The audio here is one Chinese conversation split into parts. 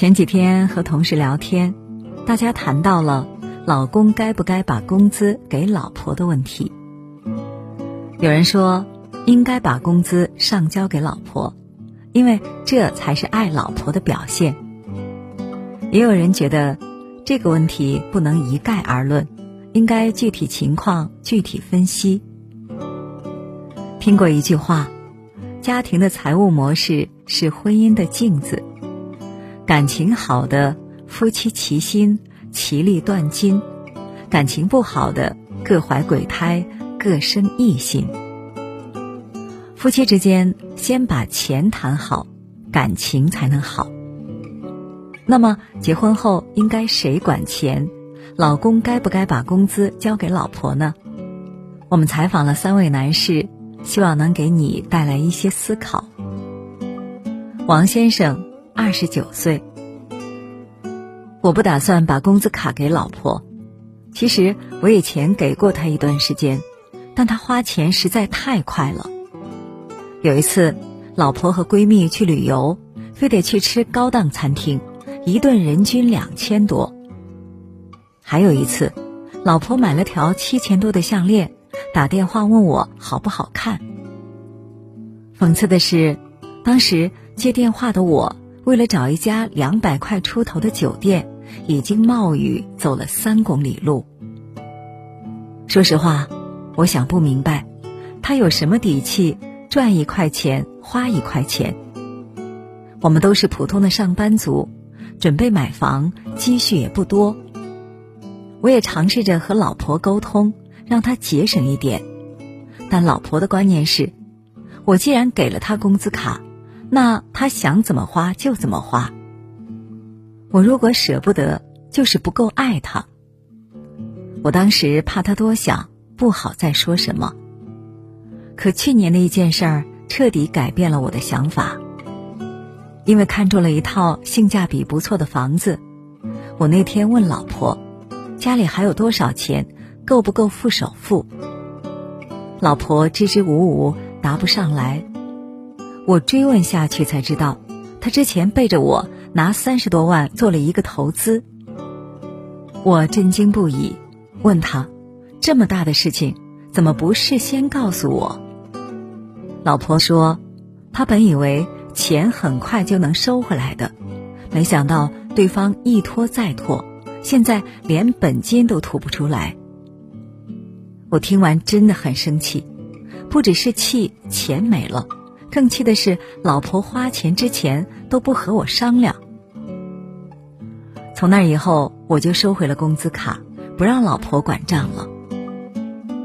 前几天和同事聊天，大家谈到了老公该不该把工资给老婆的问题。有人说应该把工资上交给老婆，因为这才是爱老婆的表现。也有人觉得这个问题不能一概而论，应该具体情况具体分析。听过一句话，家庭的财务模式是婚姻的镜子，感情好的夫妻齐心其利断金，感情不好的各怀鬼胎各生异心。夫妻之间先把钱谈好，感情才能好。那么结婚后应该谁管钱？老公该不该把工资交给老婆呢？我们采访了三位男士，希望能给你带来一些思考。王先生29岁，我不打算把工资卡给老婆，其实我以前给过她一段时间，但她花钱实在太快了。有一次老婆和闺蜜去旅游，非得去吃高档餐厅，一顿人均2000多。还有一次老婆买了条7000多的项链，打电话问我好不好看。讽刺的是，当时接电话的我为了找一家200块出头的酒店，已经冒雨走了3公里路。说实话，我想不明白她有什么底气赚1块钱花1块钱。我们都是普通的上班族，准备买房，积蓄也不多。我也尝试着和老婆沟通，让她节省一点，但老婆的观念是，我既然给了她工资卡，那她想怎么花就怎么花，我如果舍不得就是不够爱她。我当时怕她多想，不好再说什么。可去年的一件事儿彻底改变了我的想法，因为看中了一套性价比不错的房子，我那天问老婆，家里还有多少钱，够不够付首付？老婆支支吾吾答不上来，我追问下去才知道，她之前背着我拿30多万做了一个投资。我震惊不已，问她，这么大的事情怎么不事先告诉我？老婆说，她本以为钱很快就能收回来的，没想到对方一拖再拖，现在连本金都吐不出来。我听完真的很生气，不只是气钱没了，更气的是老婆花钱之前都不和我商量。从那以后我就收回了工资卡，不让老婆管账了。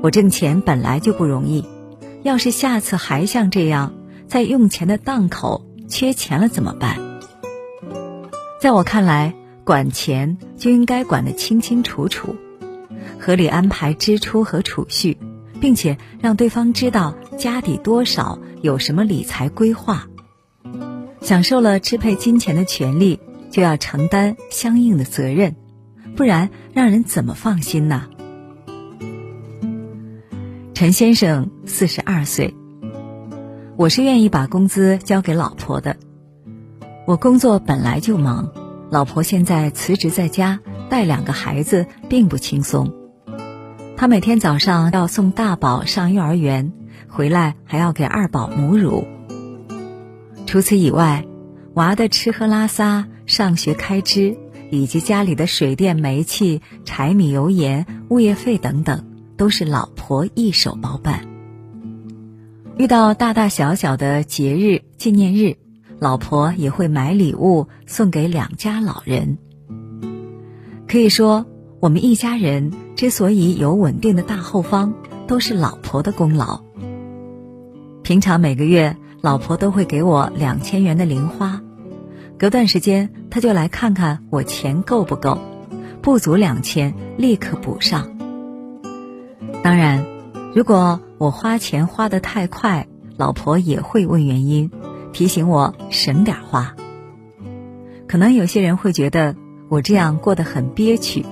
我挣钱本来就不容易，要是下次还像这样在用钱的档口缺钱了怎么办？在我看来，管钱就应该管得清清楚楚，合理安排支出和储蓄，并且让对方知道家底多少，有什么理财规划。享受了支配金钱的权利，就要承担相应的责任，不然让人怎么放心呢？陈先生42岁，我是愿意把工资交给老婆的。我工作本来就忙，老婆现在辞职在家带2个孩子，并不轻松。她每天早上要送大宝上幼儿园，回来还要给2宝母乳。除此以外，娃的吃喝拉撒、上学开支，以及家里的水电煤气、柴米油盐、物业费等等，都是老婆一手包办。遇到大大小小的节日、纪念日，老婆也会买礼物送给2家老人。可以说，我们一家人之所以有稳定的大后方，都是老婆的功劳。平常每个月，老婆都会给我2000元的零花，隔段时间她就来看看我钱够不够，不足2000立刻补上。当然，如果我花钱花得太快，老婆也会问原因，提醒我省点花。可能有些人会觉得我这样过得很憋屈，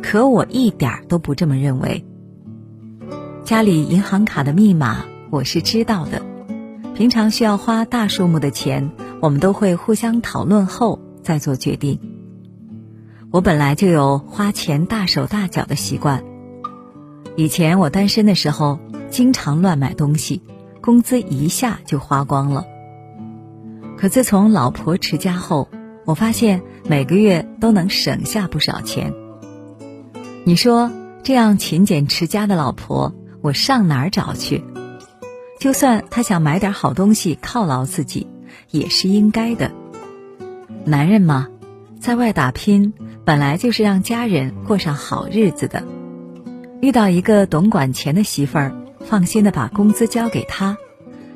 可我一点都不这么认为。家里银行卡的密码我是知道的，平常需要花大数目的钱，我们都会互相讨论后再做决定。我本来就有花钱大手大脚的习惯，以前我单身的时候经常乱买东西，工资一下就花光了。可自从老婆持家后，我发现每个月都能省下不少钱。你说这样勤俭持家的老婆，我上哪儿找去？就算她想买点好东西犒劳自己，也是应该的。男人嘛，在外打拼本来就是让家人过上好日子的，遇到一个懂管钱的媳妇儿，放心的把工资交给她，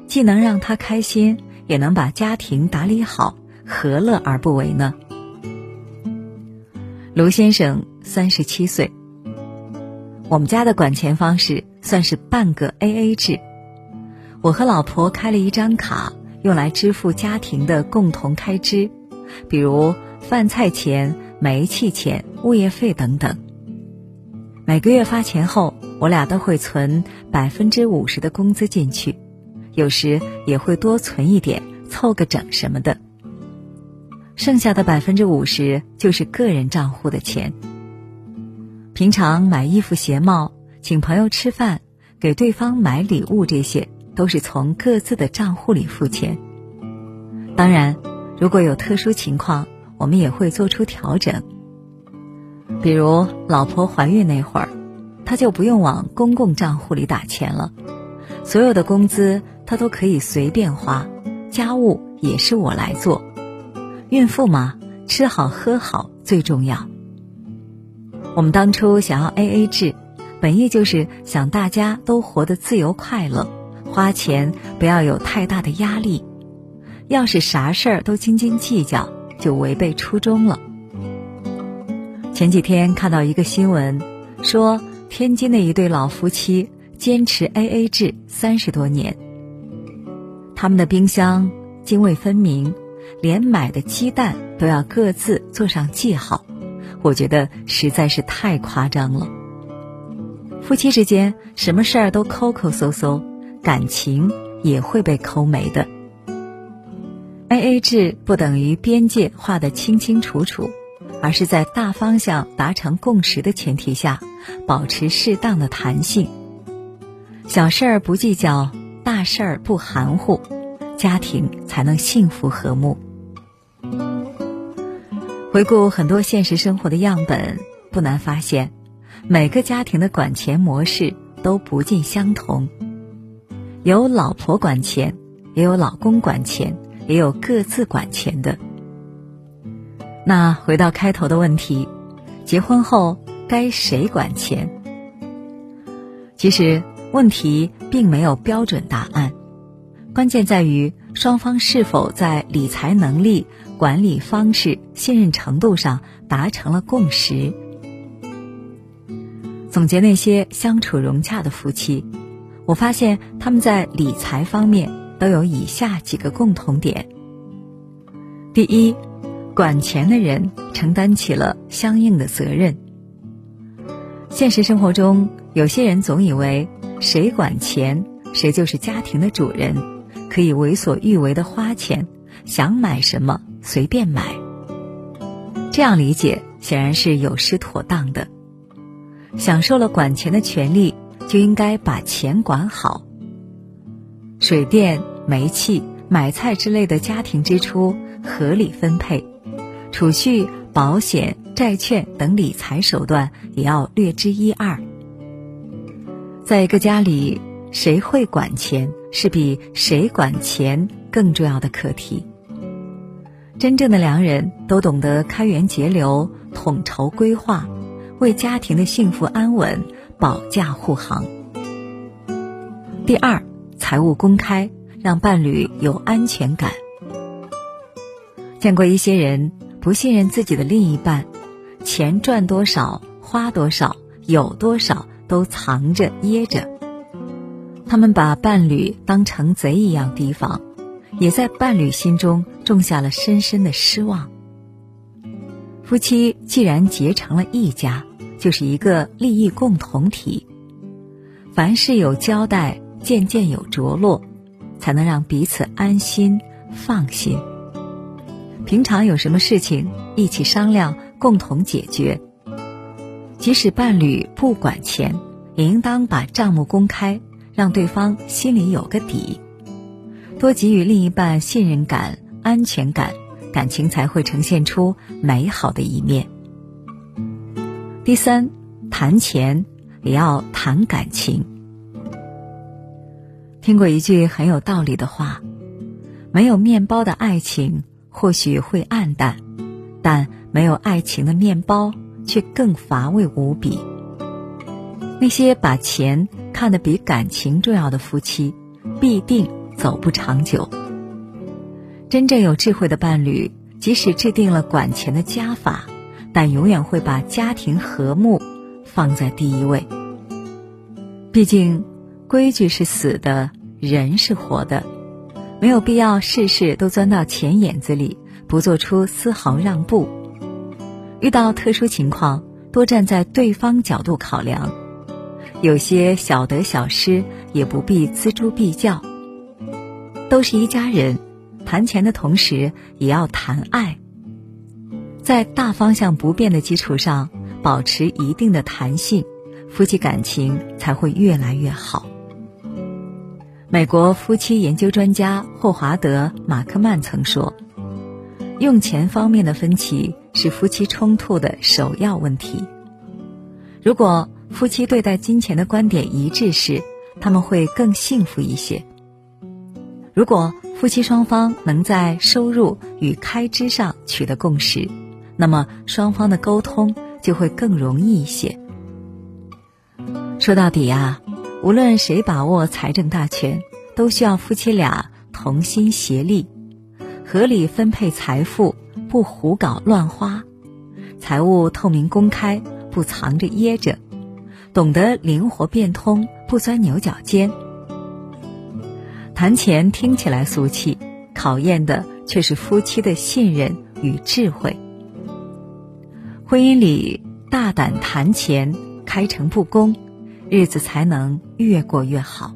既能让她开心，也能把家庭打理好，何乐而不为呢？卢先生37岁，我们家的管钱方式算是半个 AA 制。我和老婆开了一张卡，用来支付家庭的共同开支，比如饭菜钱、煤气钱、物业费等等。每个月发钱后，我俩都会存 50% 的工资进去，有时也会多存一点，凑个整什么的。剩下的 50% 就是个人账户的钱。平常买衣服鞋帽、请朋友吃饭、给对方买礼物，这些都是从各自的账户里付钱。当然，如果有特殊情况，我们也会做出调整。比如老婆怀孕那会儿，她就不用往公共账户里打钱了，所有的工资她都可以随便花，家务也是我来做。孕妇嘛，吃好喝好最重要。我们当初想要 AA 制，本意就是想大家都活得自由快乐，花钱不要有太大的压力。要是啥事儿都斤斤计较，就违背初衷了。前几天看到一个新闻，说天津的一对老夫妻坚持 AA 制30多年，他们的冰箱泾渭分明，连买的鸡蛋都要各自做上记号，我觉得实在是太夸张了。夫妻之间什么事儿都抠抠搜搜，感情也会被抠没的。 AA 制不等于边界画得清清楚楚，而是在大方向达成共识的前提下，保持适当的弹性，小事儿不计较，大事儿不含糊，家庭才能幸福和睦。回顾很多现实生活的样本，不难发现，每个家庭的管钱模式都不尽相同，有老婆管钱，也有老公管钱，也有各自管钱的。那回到开头的问题，结婚后该谁管钱？其实问题并没有标准答案，关键在于双方是否在理财能力、管理方式、信任程度上达成了共识。总结那些相处融洽的夫妻，我发现他们在理财方面都有以下几个共同点。第一，管钱的人承担起了相应的责任。现实生活中，有些人总以为谁管钱，谁就是家庭的主人，可以为所欲为的花钱，想买什么随便买。这样理解显然是有失妥当的。享受了管钱的权利，就应该把钱管好。水电、煤气、买菜之类的家庭支出合理分配，储蓄、保险、债券等理财手段也要略知一二。在一个家里，谁会管钱是比谁管钱更重要的课题。真正的良人都懂得开源节流、统筹规划，为家庭的幸福安稳保驾护航。第二，财务公开，让伴侣有安全感。见过一些人不信任自己的另一半，钱赚多少、花多少、有多少都藏着掖着，他们把伴侣当成贼一样提防，也在伴侣心中种下了深深的失望。夫妻既然结成了一家，就是一个利益共同体，凡事有交代，渐渐有着落，才能让彼此安心放心。平常有什么事情一起商量，共同解决。即使伴侣不管钱，也应当把账目公开，让对方心里有个底。多给予另一半信任感、安全感，感情才会呈现出美好的一面。第三，谈钱也要谈感情。听过一句很有道理的话，没有面包的爱情或许会暗淡，但没有爱情的面包却更乏味无比。那些把钱看得比感情重要的夫妻，必定走不长久。真正有智慧的伴侣，即使制定了管钱的家法，但永远会把家庭和睦放在第一位。毕竟规矩是死的，人是活的，没有必要事事都钻到钱眼子里，不做出丝毫让步。遇到特殊情况，多站在对方角度考量，有些小得小失也不必锱铢必较。都是一家人，谈钱的同时也要谈爱，在大方向不变的基础上保持一定的弹性，夫妻感情才会越来越好。美国夫妻研究专家霍华德·马克曼曾说，用钱方面的分歧是夫妻冲突的首要问题。如果夫妻对待金钱的观点一致时，他们会更幸福一些。如果夫妻双方能在收入与开支上取得共识，那么双方的沟通就会更容易一些。说到底啊，无论谁把握财政大权，都需要夫妻俩同心协力，合理分配财富，不胡搞乱花，财务透明公开，不藏着掖着，懂得灵活变通，不钻牛角尖。谈钱听起来俗气，考验的却是夫妻的信任与智慧。婚姻里大胆谈钱，开诚布公，日子才能越过越好。